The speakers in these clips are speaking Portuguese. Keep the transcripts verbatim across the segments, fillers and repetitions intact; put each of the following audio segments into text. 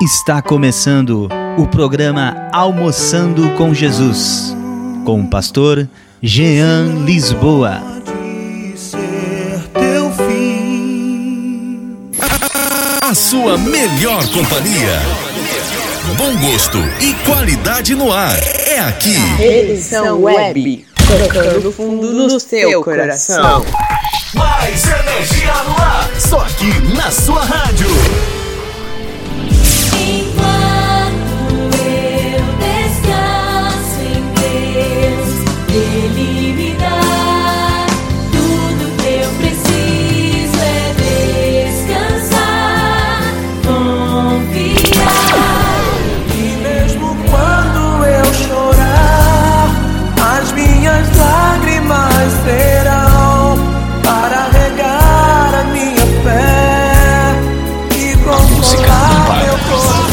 Está começando o programa Almoçando com Jesus, com o pastor Jean Lisboa. A sua melhor companhia, bom gosto e qualidade no ar, é aqui. Redenção Web, tocando o fundo do seu coração. Mais energia no ar, só aqui na sua rádio. Ele me dá tudo que eu preciso, é descansar, confiar. E mesmo quando eu chorar, as minhas lágrimas serão para regar a minha fé e consolar meu coração.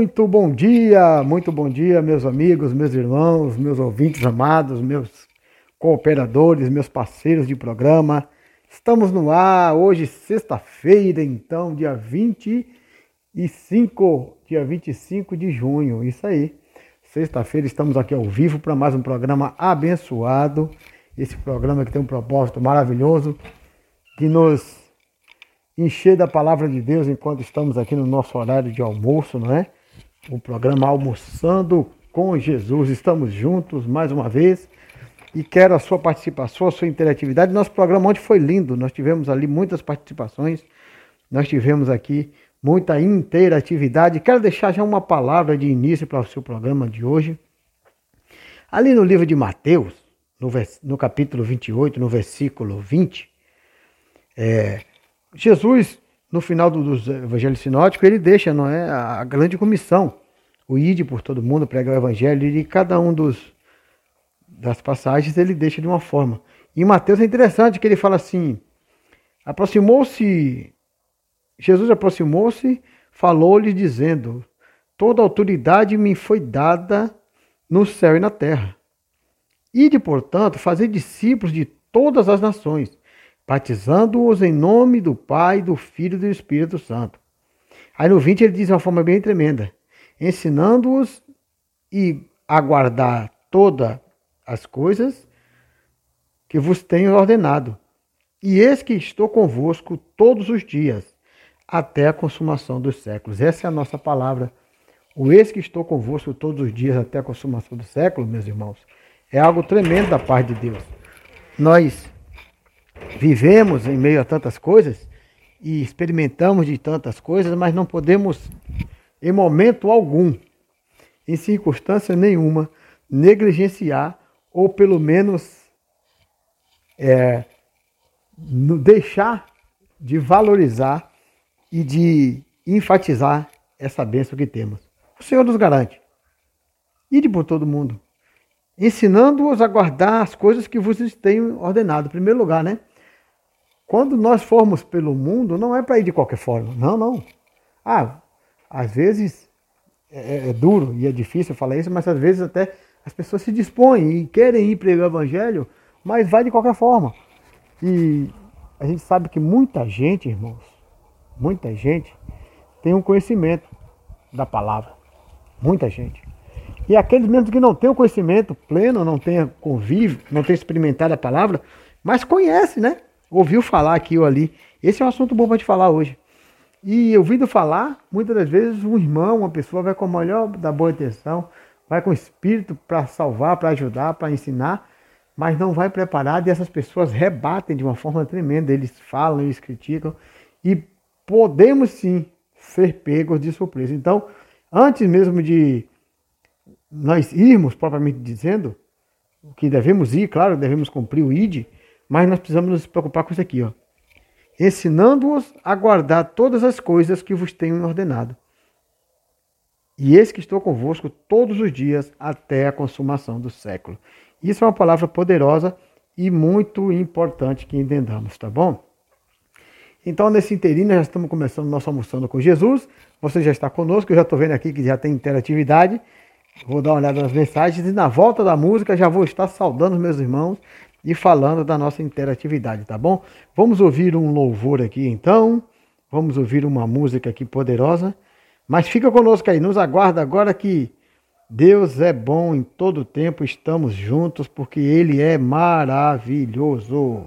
Muito bom dia, muito bom dia, meus amigos, meus irmãos, meus ouvintes amados, meus cooperadores, meus parceiros de programa. Estamos no ar, hoje sexta-feira, então, dia vinte e cinco, dia vinte e cinco de junho, isso aí. Sexta-feira estamos aqui ao vivo para mais um programa abençoado, esse programa que tem um propósito maravilhoso, que nos encher da palavra de Deus enquanto estamos aqui no nosso horário de almoço, não é? O programa Almoçando com Jesus. Estamos juntos mais uma vez e quero a sua participação, a sua interatividade. Nosso programa ontem foi lindo, nós tivemos ali muitas participações, nós tivemos aqui muita interatividade. Quero deixar já uma palavra de início para o seu programa de hoje. Ali no livro de Mateus, no, vers- no capítulo vinte e oito, no versículo vinte, é, Jesus... No final dos evangelhos sinóticos, ele deixa, não é, a grande comissão, o ide por todo mundo, pregar o evangelho, e cada um dos, das passagens ele deixa de uma forma. E em Mateus é interessante que ele fala assim, aproximou-se, Jesus aproximou-se, falou-lhe dizendo, toda autoridade me foi dada no céu e na terra. Ide, portanto, fazer discípulos de todas as nações, batizando-os em nome do Pai, do Filho e do Espírito Santo. Aí no vinte ele diz de uma forma bem tremenda, ensinando-os e a guardar todas as coisas que vos tenho ordenado. E eis que estou convosco todos os dias, até a consumação dos séculos. Essa é a nossa palavra. O eis que estou convosco todos os dias, até a consumação dos séculos, meus irmãos, é algo tremendo da parte de Deus. Nós vivemos em meio a tantas coisas e experimentamos de tantas coisas, mas não podemos, em momento algum, em circunstância nenhuma, negligenciar ou pelo menos é, deixar de valorizar e de enfatizar essa bênção que temos. O Senhor nos garante. Ide por todo mundo, ensinando-os a guardar as coisas que vos tenho ordenado. Em primeiro lugar, né? Quando nós formos pelo mundo, não é para ir de qualquer forma. Não, não. Ah, às vezes é, é duro e é difícil falar isso, mas às vezes até as pessoas se dispõem e querem ir pregar o evangelho, mas vai de qualquer forma. E a gente sabe que muita gente, irmãos, muita gente tem um conhecimento da palavra. Muita gente. E aqueles mesmo que não têm o conhecimento pleno, não têm convívio, não têm experimentado a palavra, mas conhece, né? Ouviu falar aqui ou ali. Esse é um assunto bom para te falar hoje. E ouvindo falar, muitas das vezes um irmão, uma pessoa vai com a melhor da boa intenção, vai com o espírito para salvar, para ajudar, para ensinar, mas não vai preparado, e essas pessoas rebatem de uma forma tremenda, eles falam, eles criticam, e podemos sim ser pegos de surpresa. Então, antes mesmo de nós irmos, propriamente dizendo, o que devemos ir, claro, devemos cumprir o I D, mas nós precisamos nos preocupar com isso aqui, ó. Ensinando-os a guardar todas as coisas que vos tenho ordenado. E eis que estou convosco todos os dias até a consumação do século. Isso é uma palavra poderosa e muito importante que entendamos, tá bom? Então, nesse inteirinho, nós já estamos começando o nosso Almoçando com Jesus. Você já está conosco, eu já estou vendo aqui que já tem interatividade. Vou dar uma olhada nas mensagens e na volta da música já vou estar saudando os meus irmãos e falando da nossa interatividade, tá bom? Vamos ouvir um louvor aqui, então. Vamos ouvir uma música aqui poderosa. Mas fica conosco aí, nos aguarda agora que Deus é bom em todo tempo, estamos juntos porque Ele é maravilhoso.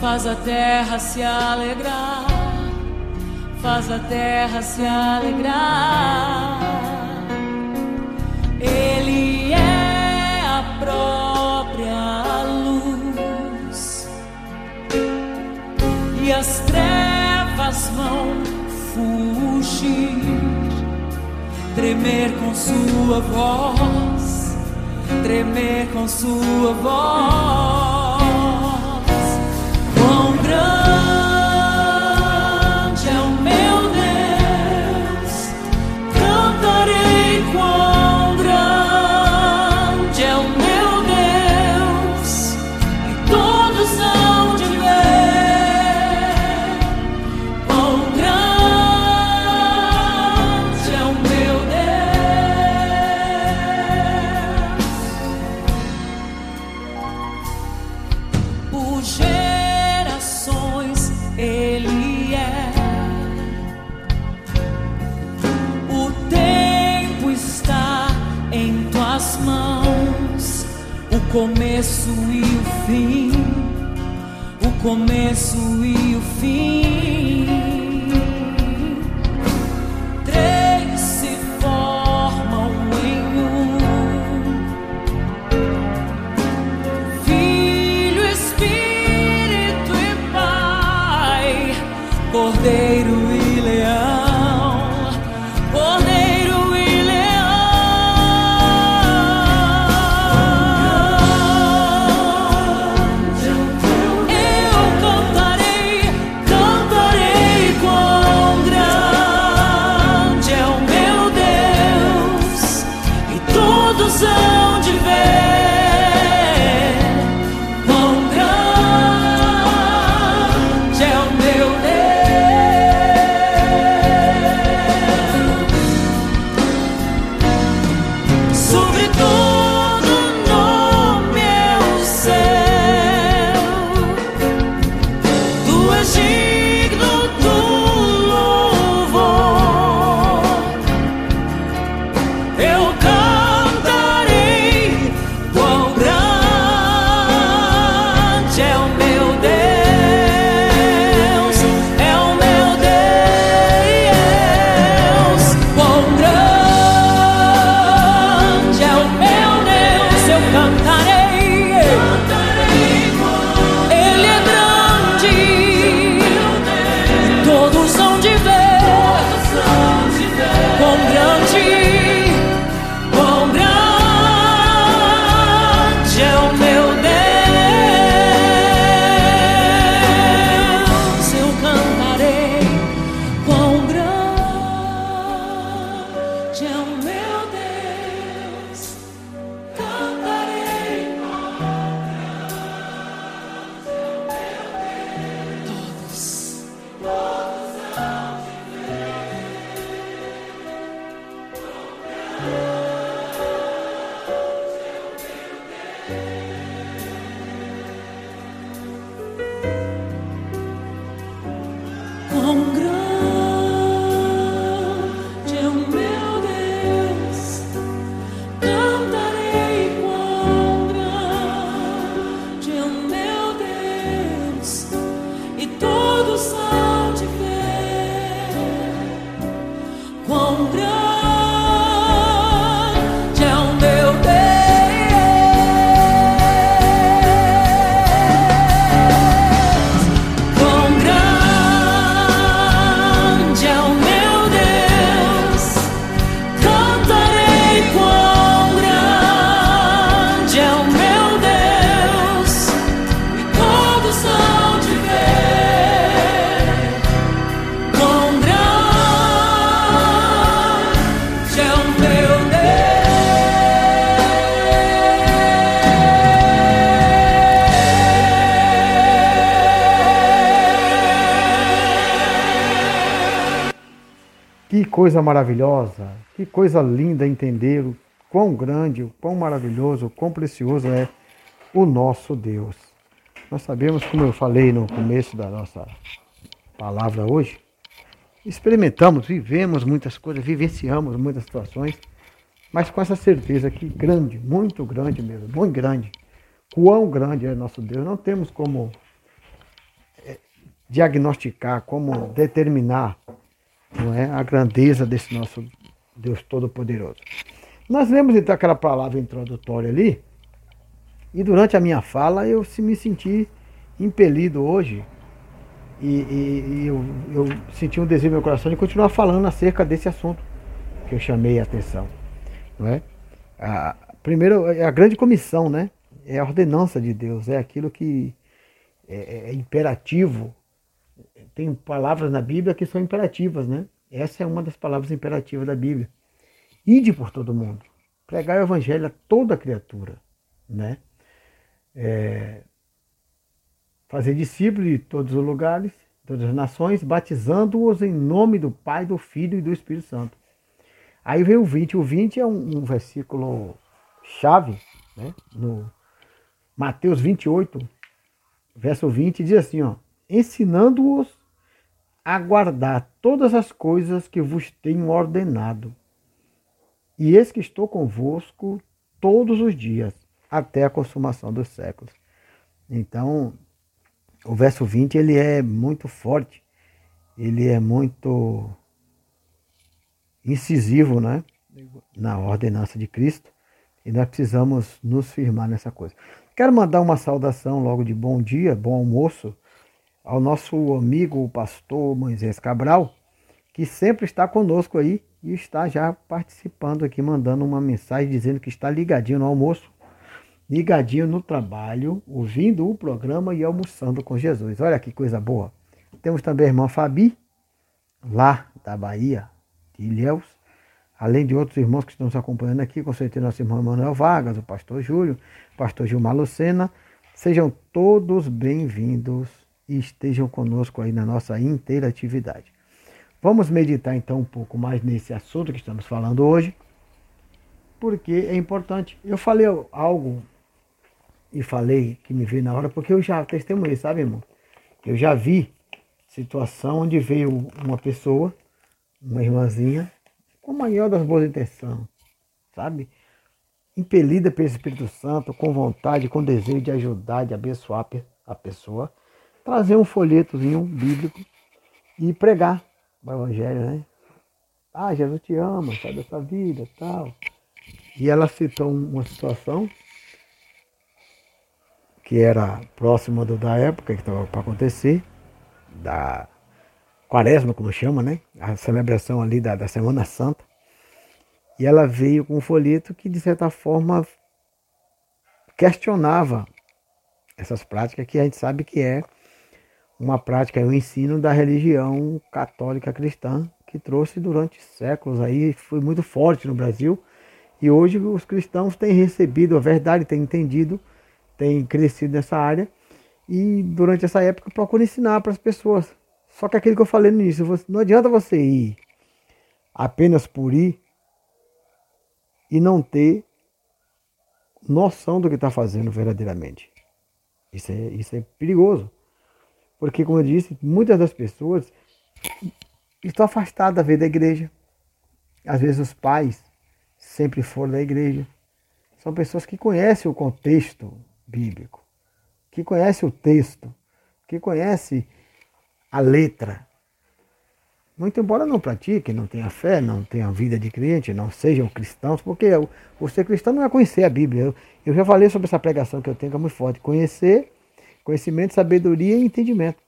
Faz a terra se alegrar, faz a terra se alegrar. Ele é a própria luz, e as trevas vão fugir, tremer com sua voz, tremer com sua voz. Grande é o meu Deus, cantarei quão grande é o meu Deus, e todos hão de ver quão grande é o meu Deus. Por Ele é. O tempo está em tuas mãos, o começo e o fim, o começo e o fim. Três se formam em um: Filho, Espírito, Cordeiro e Leão, Cordeiro e Leão. Eu cantarei, cantarei. coisa maravilhosa, que coisa linda entender o quão grande, o quão maravilhoso, o quão precioso é o nosso Deus. Nós sabemos, como eu falei no começo da nossa palavra hoje, experimentamos, vivemos muitas coisas, vivenciamos muitas situações, mas com essa certeza que grande, muito grande mesmo, muito grande, quão grande é nosso Deus, não temos como diagnosticar, como determinar, não é, a grandeza desse nosso Deus Todo-Poderoso. Nós lemos então aquela palavra introdutória ali, e durante a minha fala eu me senti impelido hoje, e, e, e eu, eu senti um desejo no meu coração de continuar falando acerca desse assunto que eu chamei a atenção. Não é? a, primeiro, é a grande comissão, né? É a ordenança de Deus, é aquilo que é, é imperativo. Tem palavras na Bíblia que são imperativas, né? Essa é uma das palavras imperativas da Bíblia. Ide por todo mundo, pregar o evangelho a toda criatura, né? É, fazer discípulos de todos os lugares, todas as nações, batizando-os em nome do Pai, do Filho e do Espírito Santo. Aí vem o vinte. O vinte é um, um versículo chave, né? No Mateus vinte e oito, verso vinte, diz assim, ó: ensinando-os a guardar todas as coisas que vos tenho ordenado. E eis que estou convosco todos os dias, até a consumação dos séculos. Então, o verso vinte, ele é muito forte, ele é muito incisivo, né? Na ordenança de Cristo, e nós precisamos nos firmar nessa coisa. Quero mandar uma saudação logo de bom dia, bom almoço, ao nosso amigo, o pastor Moisés Cabral, que sempre está conosco aí, e está já participando aqui, mandando uma mensagem dizendo que está ligadinho no almoço, ligadinho no trabalho, ouvindo o programa e almoçando com Jesus. Olha que coisa boa. Temos também a irmã Fabi, lá da Bahia, de Ilhéus, além de outros irmãos que estão nos acompanhando aqui, com certeza nosso irmão Manuel Vargas, o pastor Júlio, o pastor Gilmar Lucena. Sejam todos bem-vindos e estejam conosco aí na nossa interatividade. Vamos meditar então um pouco mais nesse assunto que estamos falando hoje, porque é importante. Eu falei algo e falei que me veio na hora, porque eu já testemunhei, sabe, irmão? Eu já vi situação onde veio uma pessoa, uma irmãzinha, com a maior das boas intenções, sabe? Impelida pelo Espírito Santo, com vontade, com desejo de ajudar, de abençoar a pessoa, trazer um folhetozinho bíblico e pregar o evangelho, né? Ah, Jesus te ama, sai dessa vida e tal. E ela citou uma situação que era próxima do, da época que estava para acontecer, da quaresma, como chama, né? A celebração ali da, da Semana Santa. E ela veio com um folheto que, de certa forma, questionava essas práticas que a gente sabe que é uma prática, um ensino da religião católica cristã, que trouxe durante séculos aí, foi muito forte no Brasil. E hoje os cristãos têm recebido a verdade, têm entendido, têm crescido nessa área. E durante essa época procuram ensinar para as pessoas. Só que aquilo que eu falei no início, não adianta você ir apenas por ir e não ter noção do que está fazendo verdadeiramente. Isso é, isso é perigoso. Porque, como eu disse, muitas das pessoas estão afastadas da vida da igreja. Às vezes os pais sempre foram da igreja. São pessoas que conhecem o contexto bíblico, que conhecem o texto, que conhecem a letra. Muito embora não pratiquem, não tenha fé, não tenha vida de crente, não sejam cristãos, porque o, o ser cristão não é conhecer a Bíblia. Eu, eu já falei sobre essa pregação que eu tenho, que é muito forte. Conhecer, conhecimento, sabedoria e entendimento.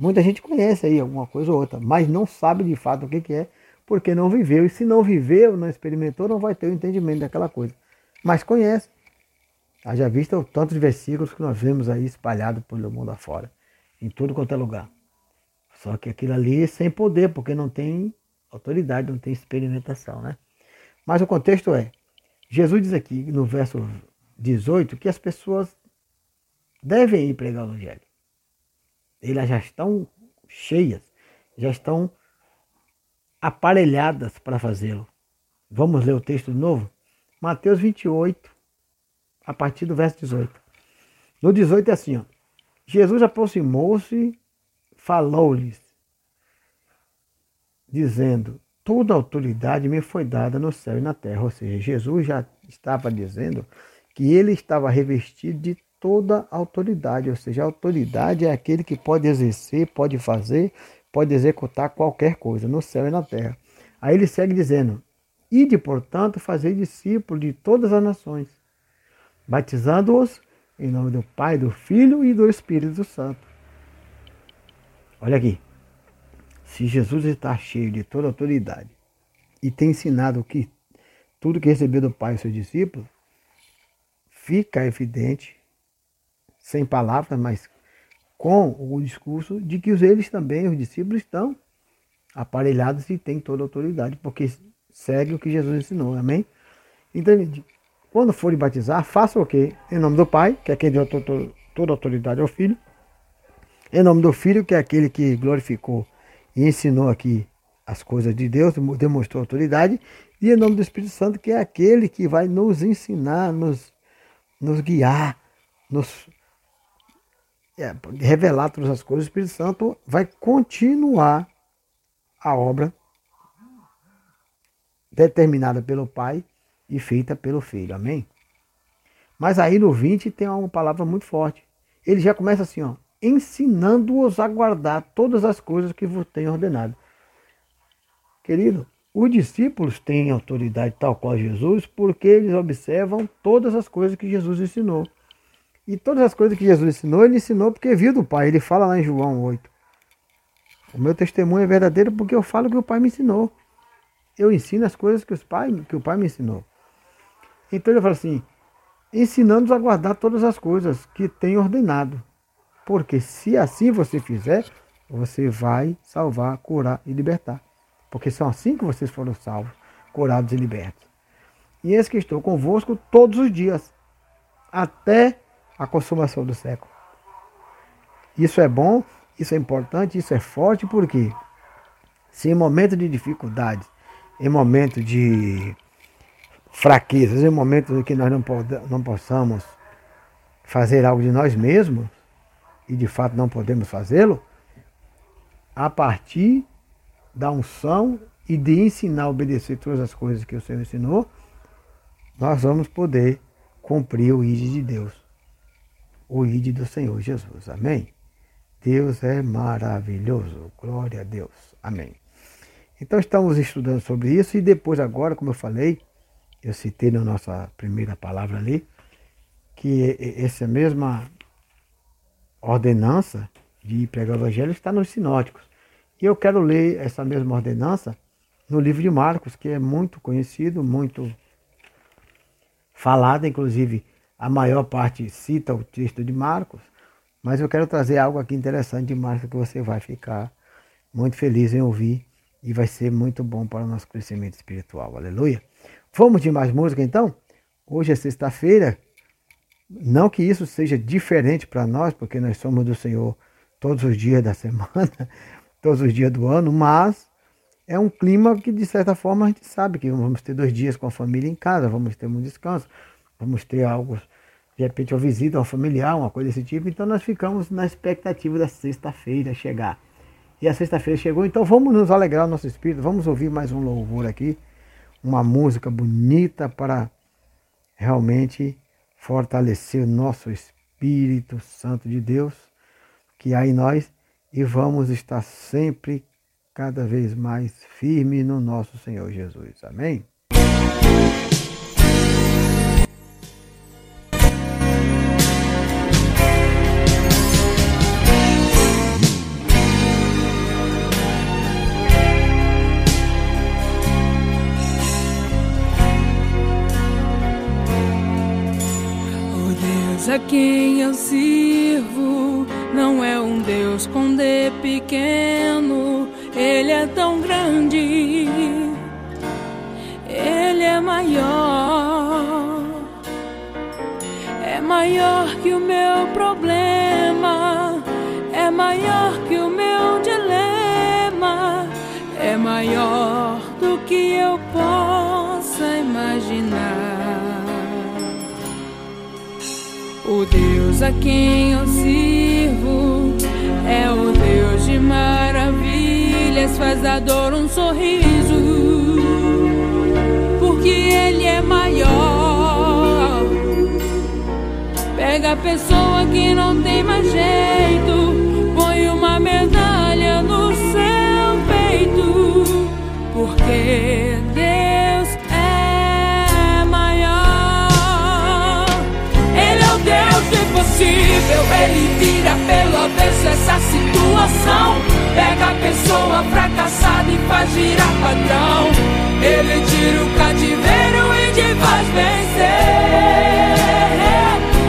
Muita gente conhece aí alguma coisa ou outra, mas não sabe de fato o que, que é, porque não viveu. E se não viveu, não experimentou, não vai ter o entendimento daquela coisa. Mas conhece. Haja visto tantos versículos que nós vemos aí espalhados pelo mundo afora, em tudo quanto é lugar. Só que aquilo ali é sem poder, porque não tem autoridade, não tem experimentação, né? Mas o contexto é, Jesus diz aqui no verso dezoito que as pessoas devem ir pregar o evangelho. Elas já estão cheias, já estão aparelhadas para fazê-lo. Vamos ler o texto de novo? Mateus vinte e oito, a partir do verso dezoito. No dezoito é assim, ó. Jesus aproximou-se, falou-lhes, dizendo: toda autoridade me foi dada no céu e na terra. Ou seja, Jesus já estava dizendo que ele estava revestido de toda autoridade. Ou seja, a autoridade é aquele que pode exercer, pode fazer, pode executar qualquer coisa no céu e na terra. Aí ele segue dizendo: ide, portanto, fazer discípulos de todas as nações, batizando-os em nome do Pai, do Filho e do Espírito Santo. Olha aqui. Se Jesus está cheio de toda autoridade e tem ensinado que tudo que recebeu do Pai e seus discípulos, fica evidente, sem palavras, mas com o discurso de que eles também, os discípulos, estão aparelhados e têm toda autoridade, porque segue o que Jesus ensinou, amém? Então, quando forem batizar, façam o quê? Em nome do Pai, que é quem deu toda autoridade ao Filho, em nome do Filho, que é aquele que glorificou e ensinou aqui as coisas de Deus, demonstrou autoridade, e em nome do Espírito Santo, que é aquele que vai nos ensinar, nos, nos guiar, nos é, revelar todas as coisas. O Espírito Santo vai continuar a obra determinada pelo Pai e feita pelo Filho, amém? Mas aí no vinte tem uma palavra muito forte. Ele já começa assim, ó: ensinando-os a guardar todas as coisas que vos tenho ordenado. Querido, os discípulos têm autoridade tal qual Jesus, porque eles observam todas as coisas que Jesus ensinou. E todas as coisas que Jesus ensinou, ele ensinou porque viu do Pai. Ele fala lá em João oito: o meu testemunho é verdadeiro porque eu falo o que o Pai me ensinou. Eu ensino as coisas que, os pai, que o Pai me ensinou. Então ele fala assim: ensinando-os a guardar todas as coisas que tenho ordenado. Porque se assim você fizer, você vai salvar, curar e libertar. Porque são assim que vocês foram salvos, curados e libertos. E eis que estou convosco todos os dias, até a consumação do século. Isso é bom, isso é importante, isso é forte, porque se em momento de dificuldade, em momento de fraquezas, em momentos em que nós não, não possamos fazer algo de nós mesmos, e de fato não podemos fazê-lo, a partir da unção e de ensinar a obedecer todas as coisas que o Senhor ensinou, nós vamos poder cumprir o ide de Deus, o ide do Senhor Jesus, amém? Deus é maravilhoso, glória a Deus, amém. Então estamos estudando sobre isso, e depois agora, como eu falei, eu citei na nossa primeira palavra ali, que essa mesma ordenança de pregar o evangelho está nos sinóticos. E eu quero ler essa mesma ordenança no livro de Marcos, que é muito conhecido, muito falado, inclusive a maior parte cita o texto de Marcos, mas eu quero trazer algo aqui interessante de Marcos que você vai ficar muito feliz em ouvir e vai ser muito bom para o nosso crescimento espiritual. Aleluia! Vamos de mais música então? Hoje é sexta-feira. Não que isso seja diferente para nós, porque nós somos do Senhor todos os dias da semana, todos os dias do ano, mas é um clima que, de certa forma, a gente sabe que vamos ter dois dias com a família em casa, vamos ter um descanso, vamos ter algo, de repente, uma visita a um familiar, uma coisa desse tipo. Então, nós ficamos na expectativa da sexta-feira chegar. E a sexta-feira chegou, então vamos nos alegrar o nosso espírito, vamos ouvir mais um louvor aqui, uma música bonita para realmente fortalecer o nosso Espírito Santo de Deus, que há em nós, e vamos estar sempre, cada vez mais firme no nosso Senhor Jesus. Amém? A quem eu sirvo não é um Deus com D pequeno, Ele é tão grande, Ele é maior, é maior que o meu problema, é maior que o meu dilema, é maior maior do que eu possa imaginar. O Deus a quem eu sirvo é o Deus de maravilhas, faz da dor um sorriso, porque Ele é maior. Pega a pessoa que não tem mais jeito, põe uma medalha no seu peito, porque Deus é maior. Ele é o Deus do impossível, Ele vira pelo avesso essa situação. Pega a pessoa fracassada e faz girar padrão. Ele tira o cativeiro e te faz vencer.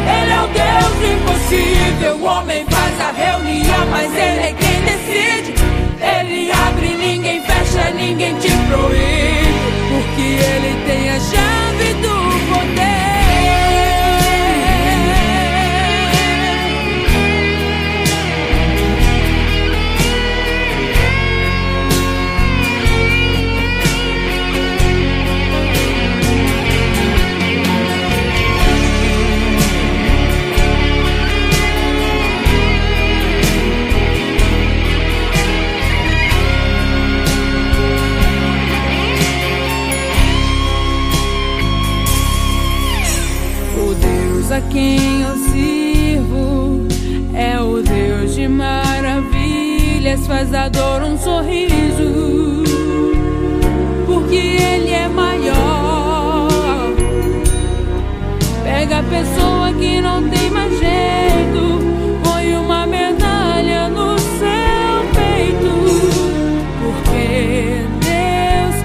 Ele é o Deus do impossível, o homem faz a reunião, mas Ele é quem decide. Ele abre, ninguém fecha, ninguém te proíbe, porque Ele tem a chave do poder. A quem eu sirvo é o Deus de maravilhas, faz da dor um sorriso, porque Ele é maior. Pega a pessoa que não tem mais jeito, põe uma medalha no seu peito, porque Deus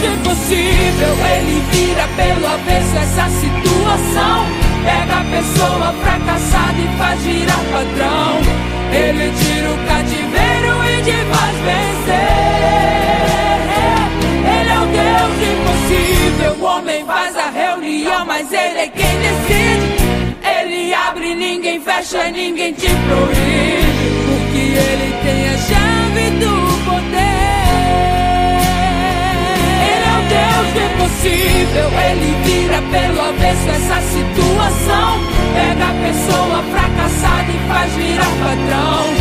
do impossível, Ele vira pelo avesso essa situação. Pega a pessoa fracassada e faz girar padrão. Ele tira o cativeiro e te faz vencer. Ele é o Deus do impossível, o homem faz a reunião, mas Ele é quem decide. Ele abre, ninguém fecha, ninguém te proíbe, porque Ele tem a chave do poder. Deus do impossível, Ele vira pelo avesso essa situação. Pega a pessoa fracassada e faz virar padrão.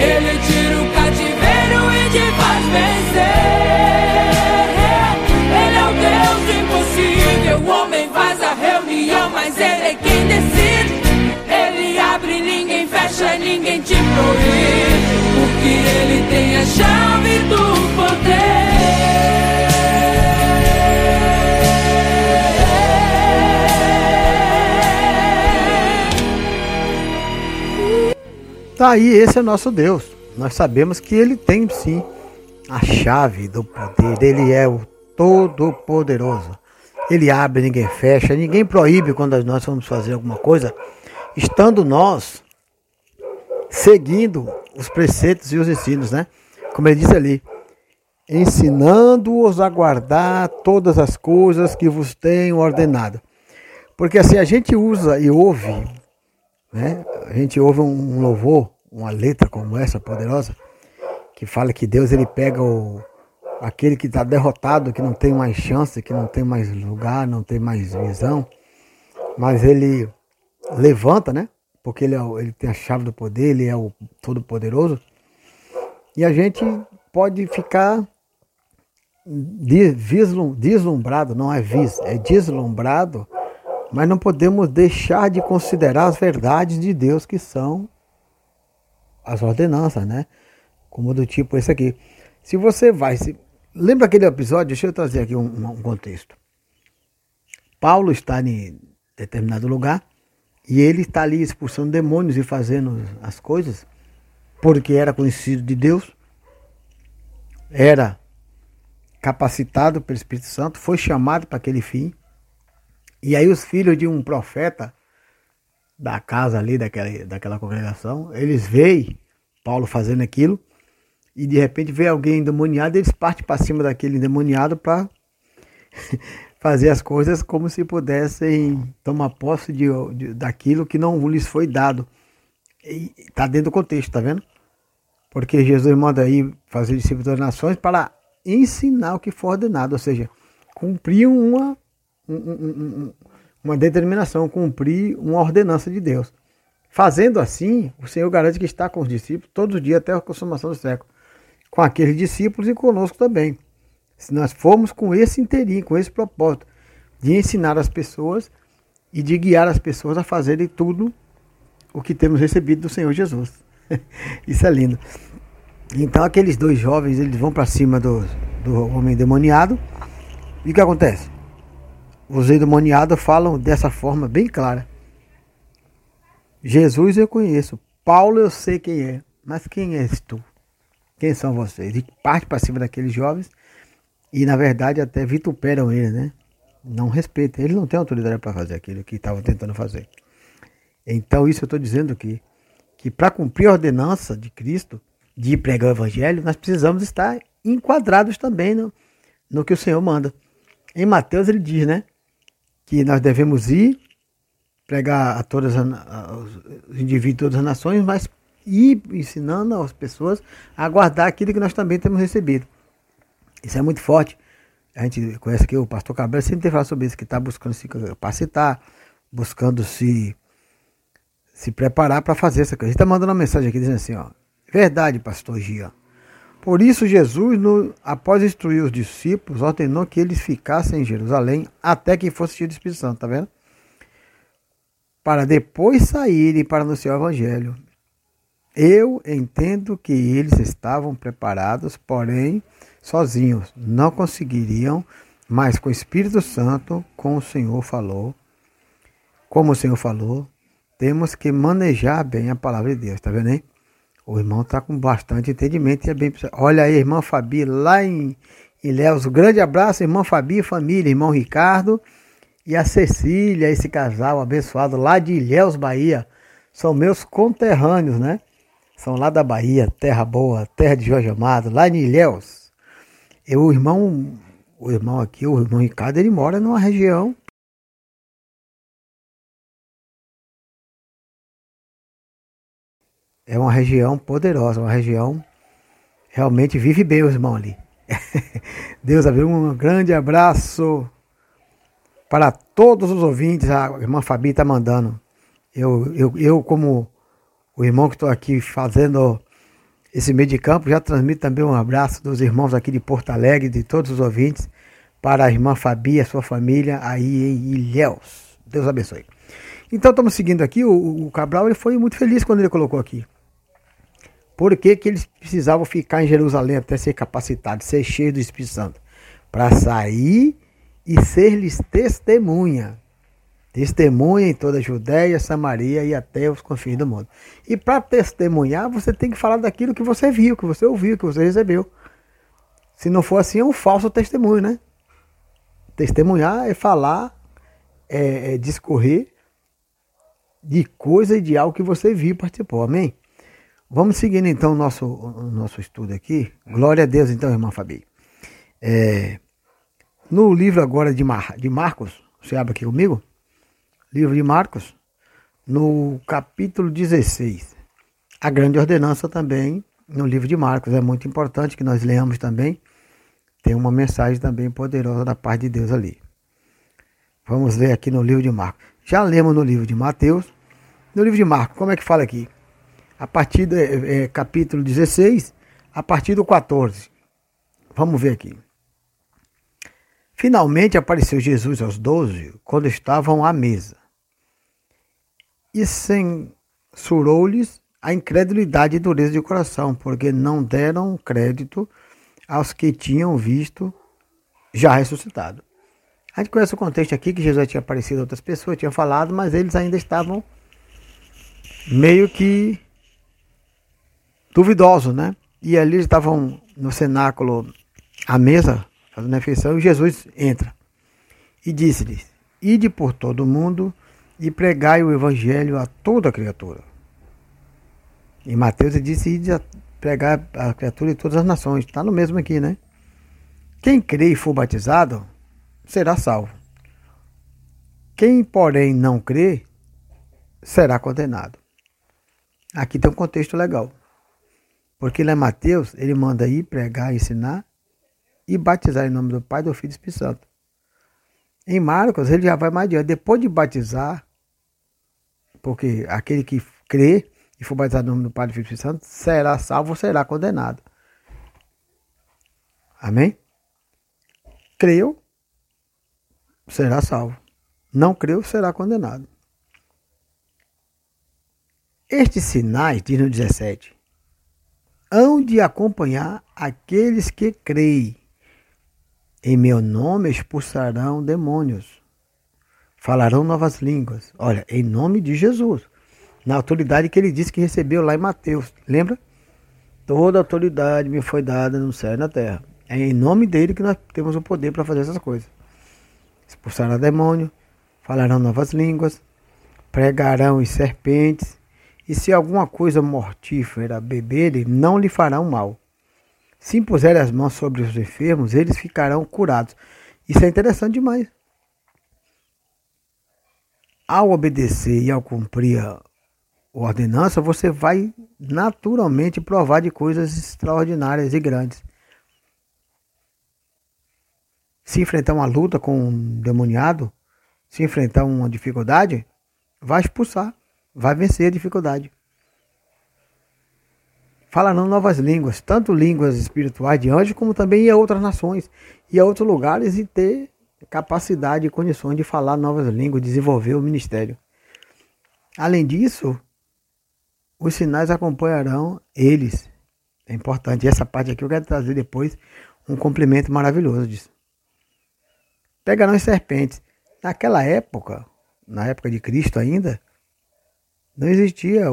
Ele tira o cativeiro e te faz vencer. Ele é o Deus do impossível, o homem faz a reunião, mas Ele é quem decide. Ele abre, ninguém fecha, ninguém te proíbe, porque Ele tem a chave do poder. Tá aí, esse é o nosso Deus. Nós sabemos que Ele tem sim a chave do poder. Ele é o Todo-Poderoso. Ele abre, ninguém fecha, ninguém proíbe quando nós vamos fazer alguma coisa, estando nós seguindo os preceitos e os ensinos, né? Como ele disse ali, ensinando-os a guardar todas as coisas que vos tenho ordenado. Porque assim, a gente usa e ouve, né? A gente ouve um louvor, uma letra como essa, poderosa, que fala que Deus, Ele pega o, aquele que está derrotado, que não tem mais chance, que não tem mais lugar, não tem mais visão, mas Ele levanta, né? Porque Ele, é, ele tem a chave do poder, Ele é o Todo-Poderoso, e a gente pode ficar deslumbrado, não é vis, é deslumbrado, mas não podemos deixar de considerar as verdades de Deus, que são as ordenanças, né? Como do tipo esse aqui. Se você vai... Se... Lembra aquele episódio? Deixa eu trazer aqui um, um contexto. Paulo está em determinado lugar e ele está ali expulsando demônios e fazendo as coisas porque era conhecido de Deus, era capacitado pelo Espírito Santo, foi chamado para aquele fim. E aí os filhos de um profeta da casa ali, daquela, daquela congregação, eles veem Paulo fazendo aquilo e de repente vê alguém endemoniado e eles partem para cima daquele endemoniado para fazer as coisas como se pudessem tomar posse de, de, daquilo que não lhes foi dado. Está dentro do contexto, tá vendo? Porque Jesus manda aí fazer discípulos das nações para ensinar o que for ordenado, ou seja, cumprir uma, um, um, uma determinação, cumprir uma ordenança de Deus. Fazendo assim, o Senhor garante que está com os discípulos todos os dias até a consumação do século. Com aqueles discípulos e conosco também. Se nós formos com esse inteirinho, com esse propósito de ensinar as pessoas e de guiar as pessoas a fazerem tudo o que temos recebido do Senhor Jesus. Isso é lindo. Então aqueles dois jovens, eles vão para cima do, do homem endemoniado. E o que acontece? Os endemoniados falam dessa forma bem clara. Jesus eu conheço, Paulo eu sei quem é, mas quem és tu? Quem são vocês? E parte para cima daqueles jovens e, na verdade, até vituperam ele, né? Não respeitam. Eles não têm autoridade para fazer aquilo que estavam tentando fazer. Então, isso eu estou dizendo aqui, que para cumprir a ordenança de Cristo, de pregar o Evangelho, nós precisamos estar enquadrados também no, no que o Senhor manda. Em Mateus, ele diz, né? Que nós devemos ir pregar a todos os indivíduos, todas as nações, mas e ensinando as pessoas a guardar aquilo que nós também temos recebido. Isso é muito forte. A gente conhece aqui o pastor Cabral, sempre tem falado sobre isso, que está buscando se capacitar, buscando se, se preparar para fazer essa coisa. A gente está mandando uma mensagem aqui dizendo assim, ó, verdade, pastor Gia. Por isso Jesus, no, após instruir os discípulos, ordenou que eles ficassem em Jerusalém até que fosse cheio do Espírito Santo, tá vendo? Para depois saírem para anunciar o Evangelho. Eu entendo que eles estavam preparados, porém, sozinhos, não conseguiriam, mas com o Espírito Santo, como o Senhor falou, como o Senhor falou, temos que manejar bem a palavra de Deus, tá vendo aí? O irmão está com bastante entendimento e é bem... Olha aí, irmã Fabi, lá em Ilhéus, um grande abraço, irmã Fabi, família, irmão Ricardo e a Cecília, esse casal abençoado lá de Ilhéus, Bahia, são meus conterrâneos, né? São lá da Bahia, terra boa, terra de Jorge Amado, lá em Ilhéus. Eu, o irmão, o irmão aqui, o irmão Ricardo, ele mora numa região é uma região poderosa, uma região realmente vive bem o irmão ali. Deus abençoe, um grande abraço para todos os ouvintes. A irmã Fabi está mandando. Eu, eu, eu como o irmão que estou aqui fazendo esse meio de campo, já transmito também um abraço dos irmãos aqui de Porto Alegre, de todos os ouvintes, para a irmã Fabi e a sua família aí em Ilhéus. Deus abençoe. Então, estamos seguindo aqui. O, o Cabral ele foi muito feliz quando ele colocou aqui. Por que, que eles precisavam ficar em Jerusalém até ser capacitados, ser cheios do Espírito Santo? Para sair e ser-lhes testemunha. Testemunha em toda a Judéia, Samaria e até os confins do mundo. E para testemunhar, você tem que falar daquilo que você viu, que você ouviu, que você recebeu. Se não for assim, é um falso testemunho, né? Testemunhar é falar, é, é discorrer de coisa e de algo que você viu e participou, amém? Vamos seguindo então o nosso, o nosso estudo aqui. Glória a Deus então, irmã Fabi. É, no livro agora de, Mar, de Marcos, você abre aqui comigo? Livro de Marcos, no capítulo dezesseis. A grande ordenança também, no livro de Marcos, é muito importante que nós leamos também. Tem uma mensagem também poderosa da parte de Deus ali. Vamos ler aqui no livro de Marcos. Já lemos no livro de Mateus. No livro de Marcos, como é que fala aqui? A partir do é, é, capítulo dezesseis, a partir do quatorze. Vamos ver aqui. Finalmente apareceu Jesus aos doze, quando estavam à mesa. E censurou-lhes a incredulidade e dureza de coração, porque não deram crédito aos que tinham visto já ressuscitado. A gente conhece o contexto aqui, que Jesus tinha aparecido a outras pessoas, tinha falado, mas eles ainda estavam meio que duvidosos, né? E ali eles estavam no cenáculo, à mesa, fazendo a refeição, e Jesus entra e disse-lhes, ide por todo o mundo e pregai o evangelho a toda criatura. Em Mateus ele disse, ide a pregar a criatura de todas as nações. Está no mesmo aqui, né? Quem crê e for batizado, será salvo. Quem, porém, não crê, será condenado. Aqui tem um contexto legal. Porque lá em Mateus, ele manda ir pregar, ensinar e batizar em nome do Pai, do Filho e do Espírito Santo. Em Marcos, ele já vai mais adiante. Depois de batizar, porque aquele que crê e for batizado em nome do Pai, do Filho e do Espírito Santo será salvo ou será condenado. Amém? Creu, será salvo. Não creu, será condenado. Estes sinais, diz no dezessete, hão de acompanhar aqueles que creem. Em meu nome expulsarão demônios. Falarão novas línguas. Olha, em nome de Jesus. Na autoridade que ele disse que recebeu lá em Mateus. Lembra? Toda autoridade me foi dada no céu e na terra. É em nome dele que nós temos o poder para fazer essas coisas. Expulsarão demônio, falarão novas línguas, pregarão em serpentes, e se alguma coisa mortífera beberem, não lhe farão mal. Se impuserem as mãos sobre os enfermos, eles ficarão curados. Isso é interessante demais. Ao obedecer e ao cumprir a ordenança, você vai naturalmente provar de coisas extraordinárias e grandes. Se enfrentar uma luta com um demoniado, se enfrentar uma dificuldade, vai expulsar, vai vencer a dificuldade. Falarão novas línguas, tanto línguas espirituais de anjos, como também em outras nações, e a outros lugares, e ter capacidade e condições de falar novas línguas, desenvolver o ministério. Além disso, os sinais acompanharão eles. É importante, essa parte aqui eu quero trazer depois um complemento maravilhoso disso. Pegarão as serpentes. Naquela época, na época de Cristo ainda, não existia,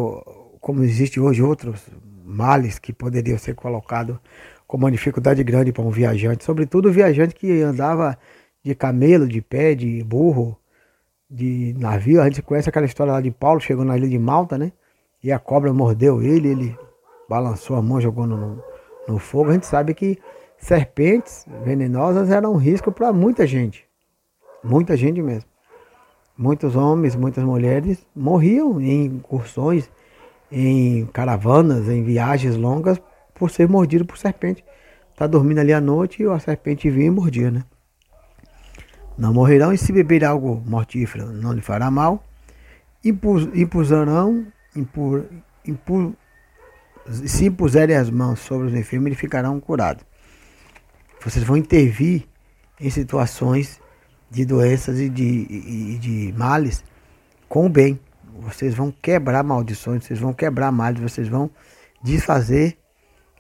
como existe hoje, outros males que poderiam ser colocados como uma dificuldade grande para um viajante. Sobretudo o viajante que andava de camelo, de pé, de burro, de navio. A gente conhece aquela história lá de Paulo, chegou na ilha de Malta, né? E a cobra mordeu ele, ele balançou a mão, jogou no, no fogo. A gente sabe que serpentes venenosas eram um risco para muita gente, muita gente mesmo. Muitos homens, muitas mulheres morriam em incursões, em caravanas, em viagens longas, por ser mordido por serpente. Está dormindo ali à noite e a serpente vinha e mordia, né? Não morrerão, e se beber algo mortífero não lhe fará mal. Impus, impusarão, impur, impur, se impuserem as mãos sobre os enfermos, eles ficarão curados. Vocês vão intervir em situações de doenças e de, e de males com o bem. Vocês vão quebrar maldições, vocês vão quebrar males, vocês vão desfazer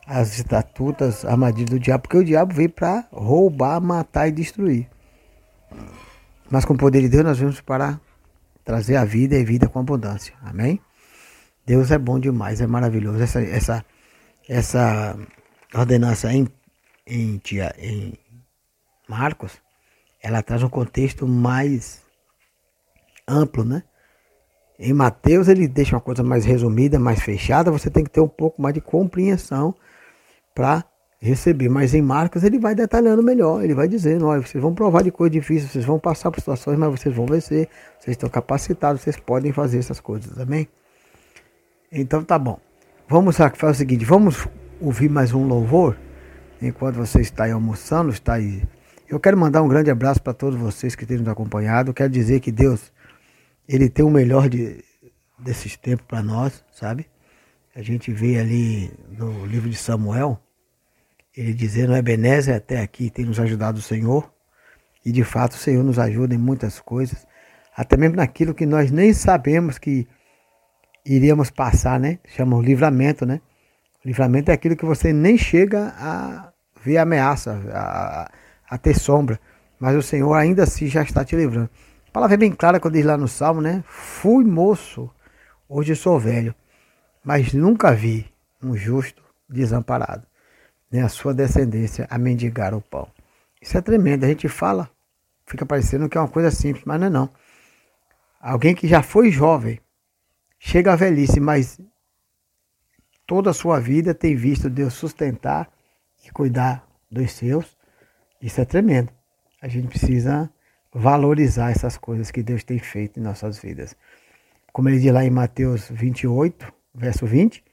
as estatutas, armadilhas do diabo, porque o diabo veio para roubar, matar e destruir. Mas com o poder de Deus nós vamos para trazer a vida e vida com abundância. Amém? Deus é bom demais, é maravilhoso. Essa, essa, essa ordenança é importante. Em, em Marcos, ela traz um contexto mais amplo, né? Em Mateus, ele deixa uma coisa mais resumida, mais fechada. Você tem que ter um pouco mais de compreensão para receber. Mas em Marcos, ele vai detalhando melhor. Ele vai dizendo, olha, vocês vão provar de coisa difícil, vocês vão passar por situações, mas vocês vão vencer. Vocês estão capacitados, vocês podem fazer essas coisas, amém? Então, tá bom. Vamos fazer o seguinte, vamos ouvir mais um louvor? Enquanto você está aí almoçando, está aí. Eu quero mandar um grande abraço para todos vocês que têm nos acompanhado. Eu quero dizer que Deus, Ele tem o melhor de, desses tempos para nós, sabe? A gente vê ali no livro de Samuel, ele dizendo, Ebenezer até aqui tem nos ajudado o Senhor. E de fato o Senhor nos ajuda em muitas coisas. Até mesmo naquilo que nós nem sabemos que iríamos passar, né? Chama o livramento, né? O livramento é aquilo que você nem chega a ver ameaça, a, a ter sombra, mas o Senhor ainda assim já está te livrando. A palavra é bem clara quando diz lá no Salmo, né? Fui moço, hoje sou velho, mas nunca vi um justo desamparado, nem a sua descendência a mendigar o pão. Isso é tremendo, a gente fala, fica parecendo que é uma coisa simples, mas não é não. Alguém que já foi jovem, chega à velhice, mas toda a sua vida tem visto Deus sustentar e cuidar dos seus. Isso é tremendo. A gente precisa valorizar essas coisas que Deus tem feito em nossas vidas. Como ele diz lá em Mateus vinte e oito, Verso vinte.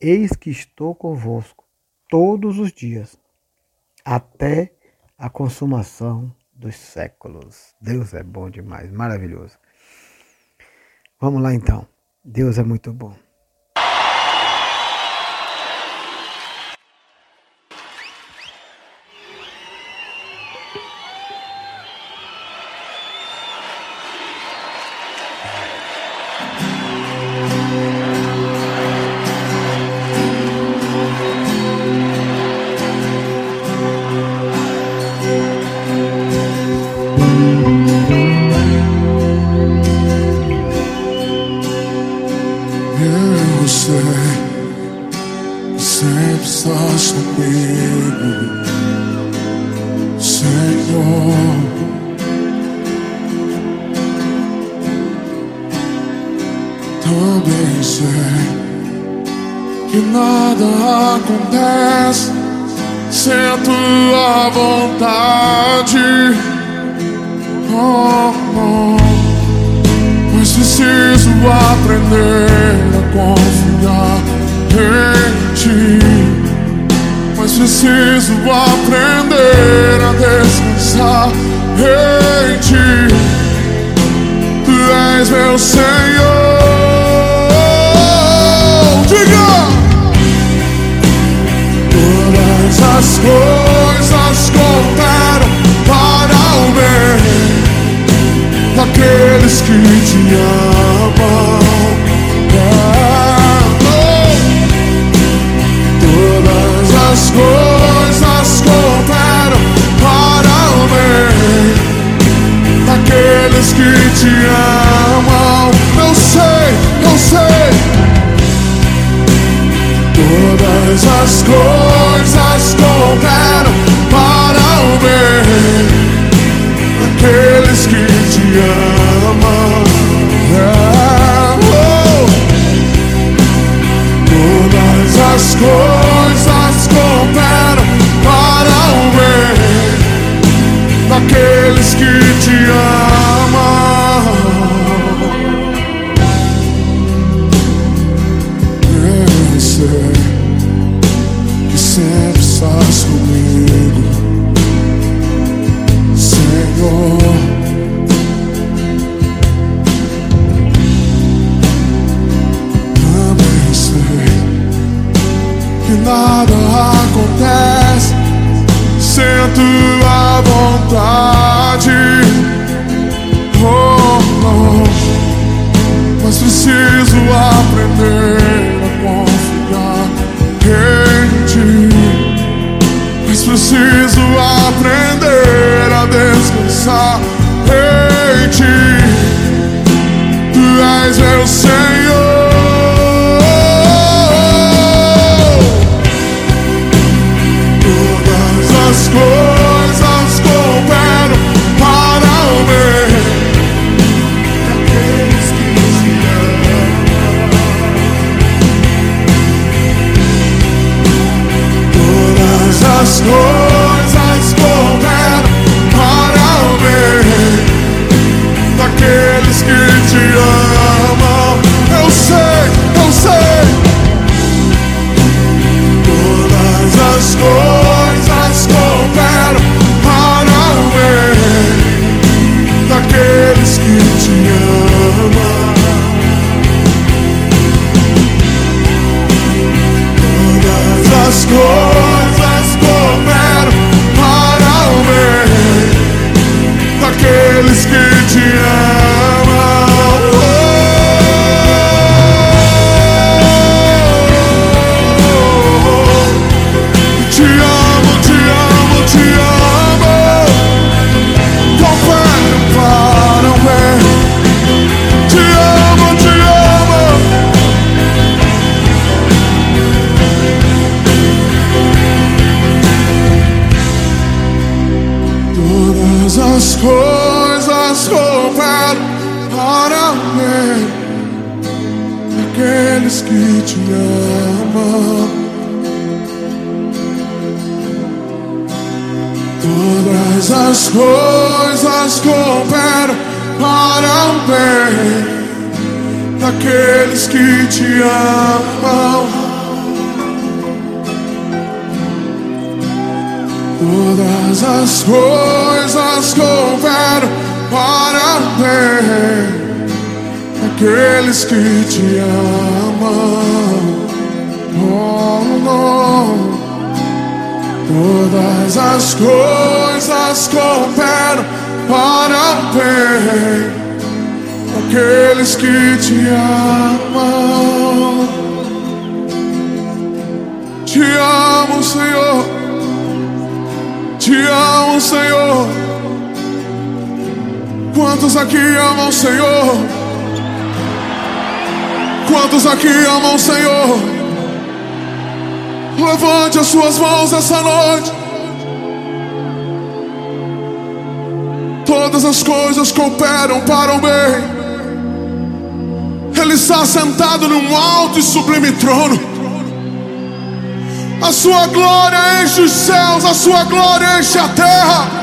Eis que estou convosco todos os dias, até a consumação dos séculos. Deus é bom demais, maravilhoso. Vamos lá então. Deus é muito bom. aqueles que te amam. Todas as coisas cooperam para bem aqueles que te amam. Oh, não. Todas as coisas cooperam para bem aqueles que te amam. Te amo, Senhor. Te amo, Senhor. Quantos aqui amam o Senhor? Quantos aqui amam o Senhor? Levante as suas mãos essa noite. Todas as coisas cooperam para o bem. Ele está sentado num alto e sublime trono. A sua glória enche os céus, a sua glória enche a terra.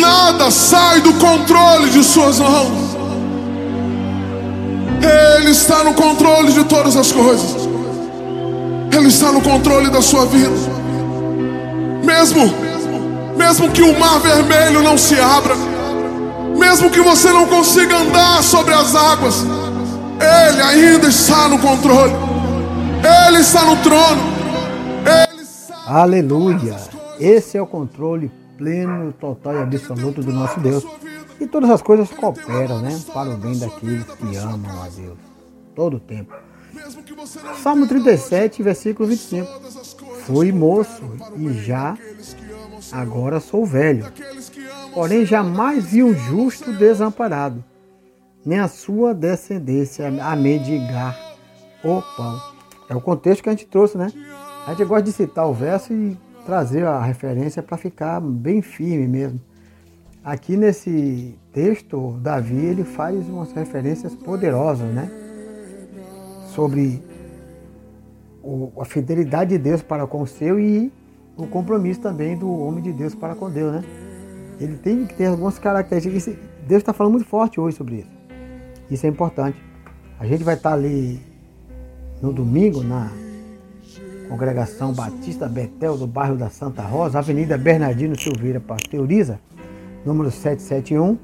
Nada sai do controle de suas mãos. Ele está no controle de todas as coisas. Ele está no controle da sua vida. Mesmo, mesmo que o mar vermelho não se abra, mesmo que você não consiga andar sobre as águas, Ele ainda está no controle. Ele está no trono. Ele está... Aleluia! Esse é o controle pleno, total e absoluto do nosso Deus. E todas as coisas cooperam, né, para o bem daqueles que amam a Deus. Todo o tempo. Salmo trinta e sete, versículo vinte e cinco. Fui moço e já agora sou velho. Porém, jamais vi o justo desamparado, nem a sua descendência a mendigar o pão. É o contexto que a gente trouxe, né? A gente gosta de citar o verso e trazer a referência para ficar bem firme mesmo. Aqui nesse texto, Davi ele faz umas referências poderosas, né? Sobre a fidelidade de Deus para com o seu e o compromisso também do homem de Deus para com Deus, né? Ele tem que ter algumas características. Deus está falando muito forte hoje sobre isso. Isso é importante. A gente vai estar ali no domingo na Congregação Batista Betel do bairro da Santa Rosa, Avenida Bernardino Silveira Pasteuriza, número sete sete um,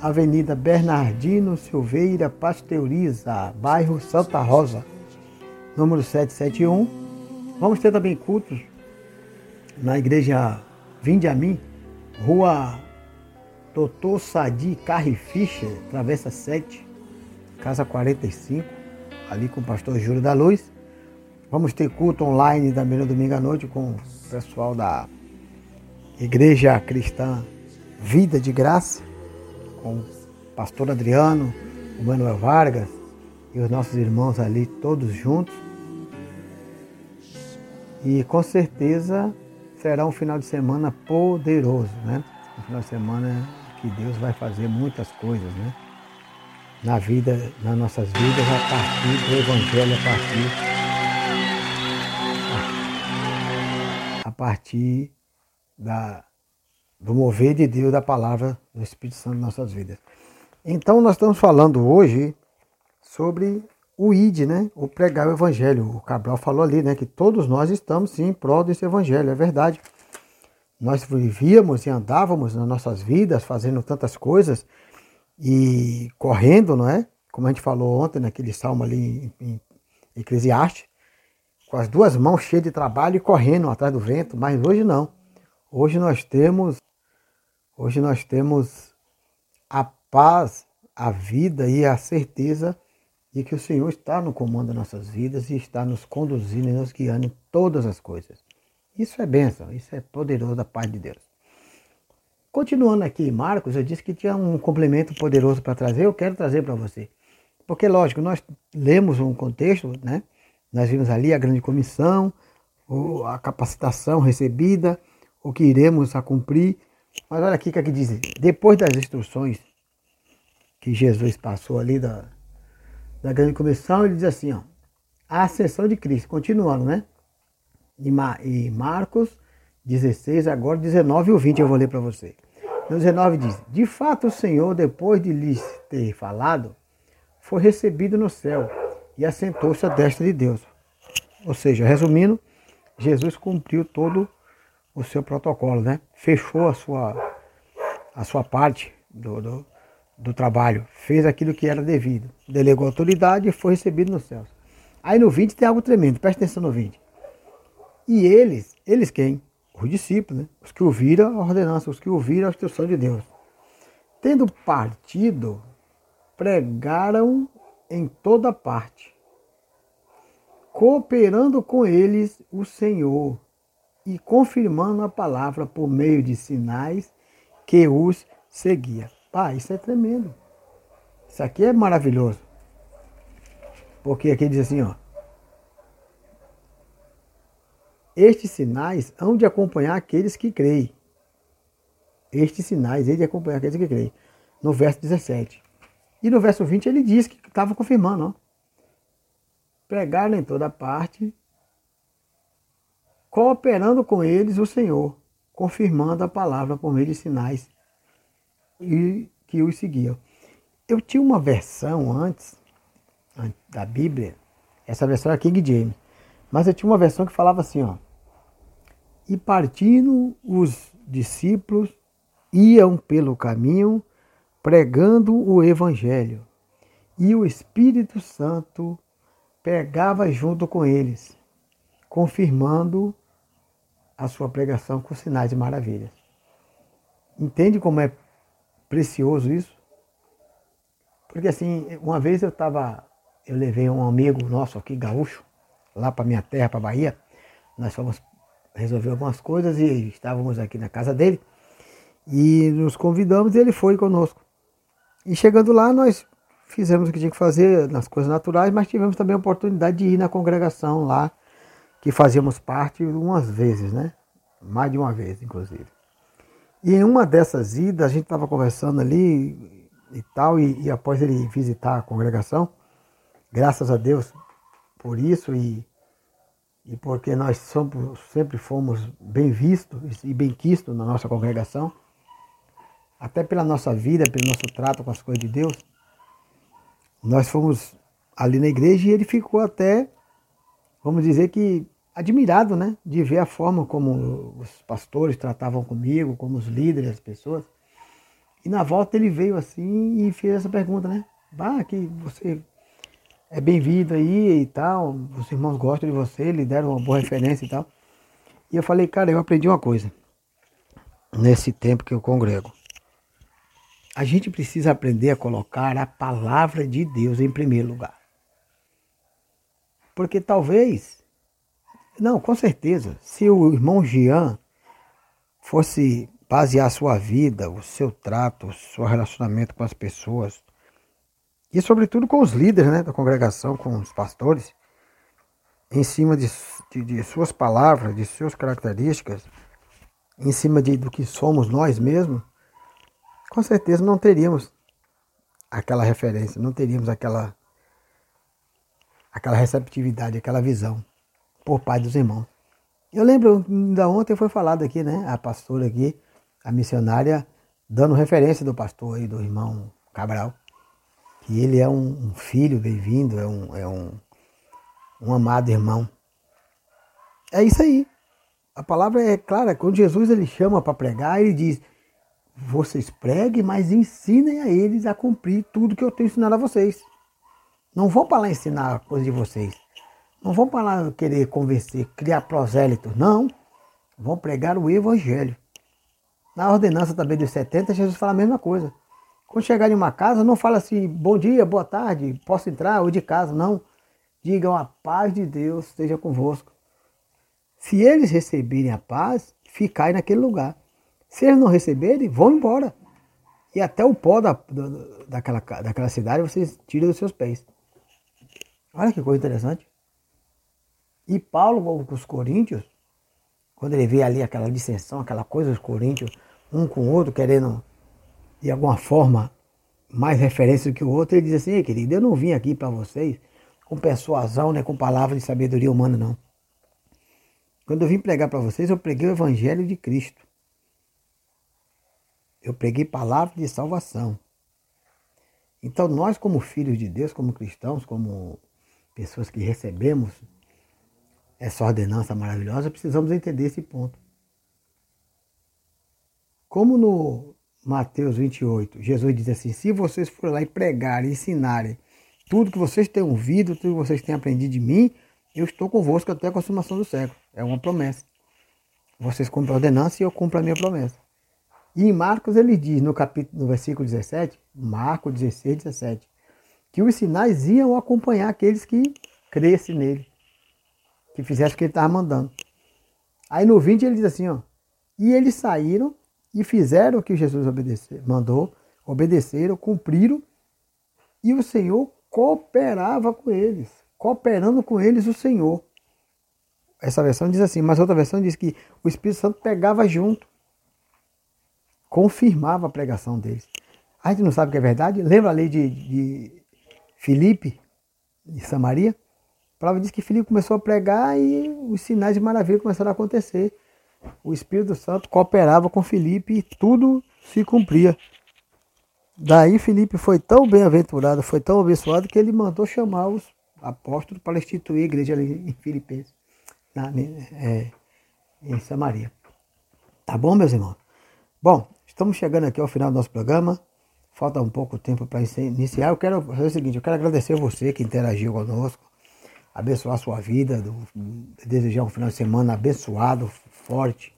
Avenida Bernardino Silveira Pasteuriza, bairro Santa Rosa, número sete sete um. Vamos ter também cultos na Igreja Vinde a Mim, Rua Totô Sadi Carre Fischer, Travessa sete, Casa quarenta e cinco, ali com o pastor Júlio da Luz. Vamos ter culto online também no domingo à noite com o pessoal da Igreja Cristã Vida de Graça, com o pastor Adriano, o Manuel Vargas e os nossos irmãos ali todos juntos. E com certeza será um final de semana poderoso, né? Um final de semana que Deus vai fazer muitas coisas, né? Na vida, nas nossas vidas, a partir do Evangelho, a partir, a partir da, do mover de Deus, da palavra do Espírito Santo em nossas vidas. Então, nós estamos falando hoje sobre o I D, né? O pregar o evangelho. O Cabral falou ali, né, que todos nós estamos sim em prol desse evangelho, é verdade. Nós vivíamos e andávamos nas nossas vidas fazendo tantas coisas e correndo, não é? Como a gente falou ontem naquele salmo ali em Eclesiastes, com as duas mãos cheias de trabalho e correndo atrás do vento, mas hoje não. Hoje nós temos, hoje nós temos a paz, a vida e a certeza de que o Senhor está no comando das nossas vidas e está nos conduzindo e nos guiando em todas as coisas. Isso é bênção, isso é poderoso da parte de Deus. Continuando aqui, Marcos, eu disse que tinha um complemento poderoso para trazer, eu quero trazer para você. Porque, lógico, nós lemos um contexto, né? Nós vimos ali a grande comissão, a capacitação recebida, o que iremos a cumprir. Mas olha aqui o que aqui diz, depois das instruções que Jesus passou ali da... da grande comissão, ele diz assim, ó, a ascensão de Cristo, continuando, né? E Marcos dezesseis, agora dezenove e o vinte, eu vou ler para você. No dezenove diz: de fato o Senhor, depois de lhes ter falado, foi recebido no céu e assentou-se à destra de Deus. Ou seja, resumindo, Jesus cumpriu todo o seu protocolo, né? Fechou a sua, a sua parte do, do, do trabalho, fez aquilo que era devido, delegou autoridade e foi recebido nos céus. Aí no vinte tem algo tremendo, presta atenção no vinte. E eles, eles quem? Os discípulos, né? Os que ouviram a ordenança, os que ouviram a instrução de Deus. Tendo partido, pregaram em toda parte, cooperando com eles o Senhor e confirmando a palavra por meio de sinais que os seguia. Pai, isso é tremendo. Isso aqui é maravilhoso. Porque aqui diz assim, ó. Estes sinais hão de acompanhar aqueles que creem. Estes sinais hão de acompanhar aqueles que creem. No verso dezessete. E no verso vinte ele diz que estava confirmando, ó. Pregaram em toda parte, cooperando com eles o Senhor, confirmando a palavra por meio de sinais e que os seguiam. Eu tinha uma versão antes da Bíblia, essa versão é King James, mas eu tinha uma versão que falava assim, ó, e partindo os discípulos iam pelo caminho pregando o evangelho, e o Espírito Santo pregava junto com eles, confirmando a sua pregação com sinais e maravilhas. Entende como é precioso isso? Porque assim, uma vez eu estava, eu levei um amigo nosso aqui, gaúcho, lá para minha terra, para Bahia. Nós fomos resolver algumas coisas e estávamos aqui na casa dele. E nos convidamos e ele foi conosco. E chegando lá, nós fizemos o que tinha que fazer nas coisas naturais, mas tivemos também a oportunidade de ir na congregação lá, que fazíamos parte umas vezes, né? Mais de uma vez, inclusive. E em uma dessas idas, a gente estava conversando ali e tal, e, e após ele visitar a congregação, graças a Deus por isso, e, e porque nós somos, sempre fomos bem vistos e bem quistos na nossa congregação, até pela nossa vida, pelo nosso trato com as coisas de Deus, nós fomos ali na igreja e ele ficou até, vamos dizer que, admirado, né, de ver a forma como os pastores tratavam comigo, como os líderes, as pessoas. E na volta ele veio assim e fez essa pergunta, né? Bah, que você é bem-vindo aí e tal, os irmãos gostam de você, lhe deram uma boa referência e tal. E eu falei, cara, eu aprendi uma coisa nesse tempo que eu congrego. A gente precisa aprender a colocar a palavra de Deus em primeiro lugar. Porque talvez, não, com certeza, se o irmão Jean fosse basear a sua vida, o seu trato, o seu relacionamento com as pessoas e sobretudo com os líderes, né, da congregação, com os pastores, em cima de, de, de suas palavras, de suas características, em cima de, do que somos nós mesmos, com certeza não teríamos aquela referência, não teríamos aquela, aquela receptividade, aquela visão por parte dos irmãos. Eu lembro, ainda ontem foi falado aqui, né, a pastora aqui, a missionária, dando referência do pastor aí, do irmão Cabral, que ele é um, um filho bem-vindo, é, um, é um, um amado irmão. É isso aí. A palavra é clara. Quando Jesus ele chama para pregar, ele diz, vocês preguem, mas ensinem a eles a cumprir tudo que eu tenho ensinado a vocês. Não vão para lá ensinar coisa de vocês. Não vão para lá querer convencer, criar prosélitos. Não. Vão pregar o evangelho. Na ordenança também dos setenta, Jesus fala a mesma coisa. Quando chegar em uma casa, não fala assim, bom dia, boa tarde, posso entrar, ou de casa, não. Digam, a paz de Deus esteja convosco. Se eles receberem a paz, ficai naquele lugar. Se eles não receberem, vão embora. E até o pó da, daquela, daquela cidade vocês tiram dos seus pés. Olha que coisa interessante. E Paulo, com os coríntios, quando ele vê ali aquela dissensão, aquela coisa, os coríntios, um com o outro, querendo, de alguma forma, mais referência do que o outro, ele diz assim, querido, eu não vim aqui para vocês com persuasão, né, com palavras de sabedoria humana, não. Quando eu vim pregar para vocês, eu preguei o evangelho de Cristo. Eu preguei palavra de salvação. Então nós, como filhos de Deus, como cristãos, como pessoas que recebemos essa ordenança maravilhosa, precisamos entender esse ponto. Como no Mateus vinte e oito, Jesus diz assim: se vocês forem lá e pregarem, ensinarem tudo que vocês têm ouvido, tudo que vocês têm aprendido de mim, eu estou convosco até a consumação do século. É uma promessa. Vocês cumprem a ordenança e eu cumpro a minha promessa. E em Marcos ele diz, no, capítulo, no versículo dezessete, Marcos dezesseis, dezessete, que os sinais iam acompanhar aqueles que crescem nele, que fizessem o que ele estava mandando. Aí no vinte ele diz assim, ó, e eles saíram e fizeram o que Jesus obedeceu, mandou, obedeceram, cumpriram, e o Senhor cooperava com eles, cooperando com eles o Senhor. Essa versão diz assim, mas outra versão diz que o Espírito Santo pegava junto, confirmava a pregação deles. A gente não sabe que é verdade. Lembra a lei de, de Filipe, de Samaria? A palavra diz que Filipe começou a pregar e os sinais de maravilha começaram a acontecer. O Espírito Santo cooperava com Filipe e tudo se cumpria. Daí Filipe foi tão bem-aventurado, foi tão abençoado, que ele mandou chamar os apóstolos para instituir a igreja ali em Filipenses, na, é, em Samaria. Tá bom, meus irmãos? Bom, estamos chegando aqui ao final do nosso programa. Falta um pouco de tempo para iniciar. Eu quero fazer o seguinte, eu quero agradecer você que interagiu conosco, abençoar a sua vida, do, desejar um final de semana abençoado, forte.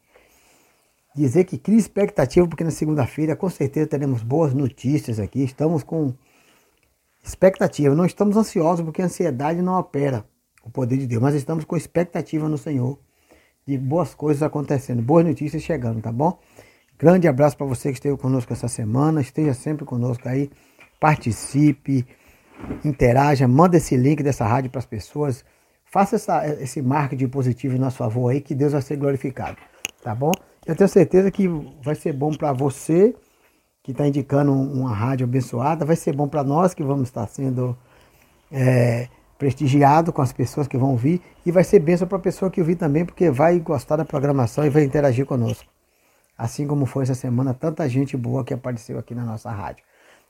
Dizer que crie expectativa, porque na segunda-feira com certeza teremos boas notícias aqui. Estamos com expectativa, não estamos ansiosos, porque a ansiedade não opera o poder de Deus, mas estamos com expectativa no Senhor de boas coisas acontecendo, boas notícias chegando, tá bom? Grande abraço para você que esteve conosco essa semana. Esteja sempre conosco aí. Participe, interaja, manda esse link dessa rádio para as pessoas. Faça essa, esse marketing positivo em nosso favor aí, que Deus vai ser glorificado, tá bom? Eu tenho certeza que vai ser bom para você, que está indicando uma rádio abençoada. Vai ser bom para nós, que vamos estar sendo é, prestigiados com as pessoas que vão vir. E vai ser bênção para a pessoa que ouvir também, porque vai gostar da programação e vai interagir conosco. Assim como foi essa semana, tanta gente boa que apareceu aqui na nossa rádio.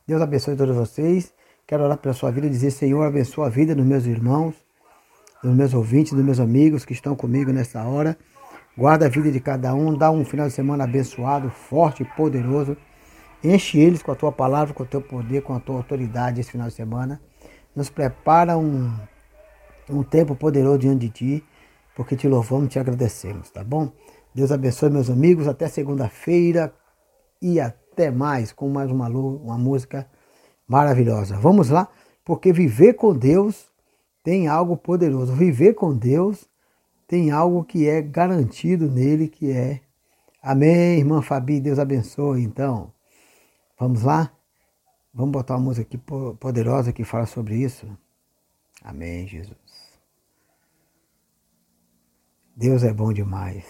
Deus abençoe todos vocês. Quero orar pela sua vida e dizer, Senhor, abençoa a vida dos meus irmãos, dos meus ouvintes, dos meus amigos que estão comigo nessa hora. Guarda a vida de cada um, dá um final de semana abençoado, forte e poderoso. Enche eles com a tua palavra, com o teu poder, com a tua autoridade esse final de semana. Nos prepara um, um tempo poderoso diante de ti, porque te louvamos e te agradecemos, tá bom? Deus abençoe, meus amigos, até segunda-feira e até mais, com mais uma, uma música maravilhosa. Vamos lá, porque viver com Deus tem algo poderoso. Viver com Deus tem algo que é garantido nele, que é... Amém, irmã Fabi, Deus abençoe. Então, vamos lá? Vamos botar uma música aqui poderosa que fala sobre isso? Amém, Jesus. Deus é bom demais.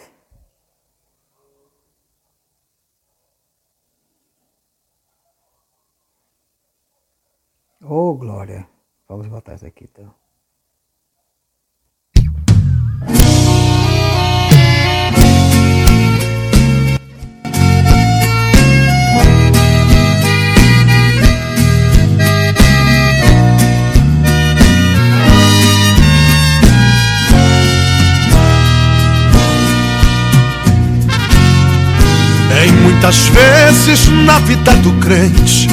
Oh, glória. Vamos botar isso aqui, então. Tem muitas vezes na vida do crente,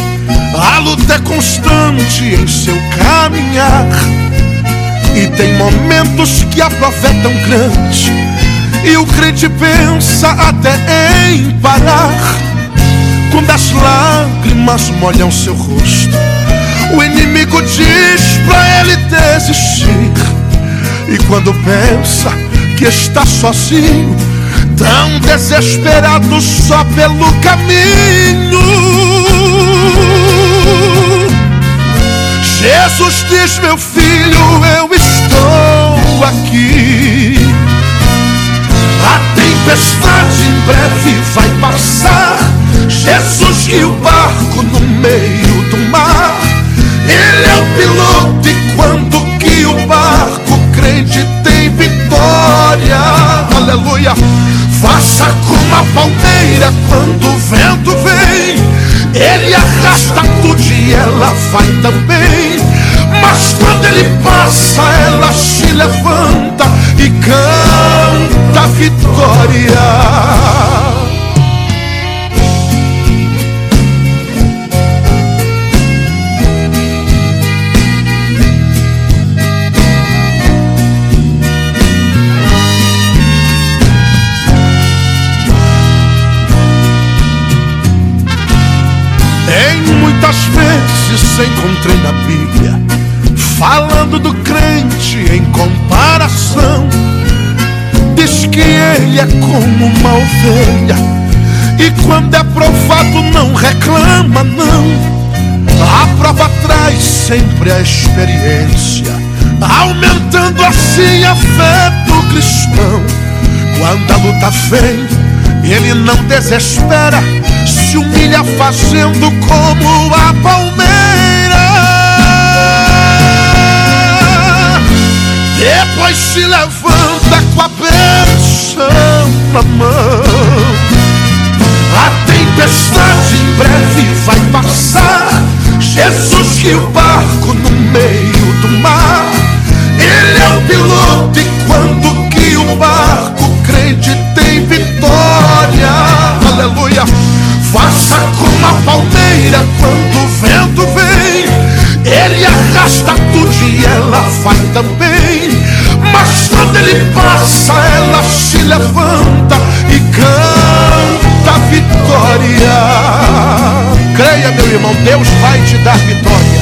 a luta é constante em seu caminhar, e tem momentos que a prova é tão grande e o crente pensa até em parar. Quando as lágrimas molham seu rosto, o inimigo diz pra ele desistir, e quando pensa que está sozinho, tão desesperado só pelo caminho, Jesus diz, meu filho, eu estou aqui. A tempestade em breve vai passar, Jesus e o barco no meio do mar. Ele é o piloto e quando que o barco crente tem vitória, aleluia. Faça como a palmeira quando o vento vem, Ele arrasta tudo e ela vai também. Mas quando ele passa, ela se levanta e canta a vitória. Muitas vezes encontrei na Bíblia falando do crente em comparação. Diz que ele é como uma ovelha e quando é provado não reclama não. A prova traz sempre a experiência, aumentando assim a fé do cristão. Quando a luta vem, ele não desespera, se humilha fazendo como a palmeira. Depois se levanta com a bênção na mão. A tempestade em breve vai passar, Jesus guia o barco no meio do mar. Ele é o piloto e quando guia o barco, o crente tem vitória. Aleluia! Faça como a palmeira quando o vento vem. Ele arrasta tudo e ela vai também. Mas quando ele passa, ela se levanta e canta a vitória. Creia, meu irmão, Deus vai te dar vitória.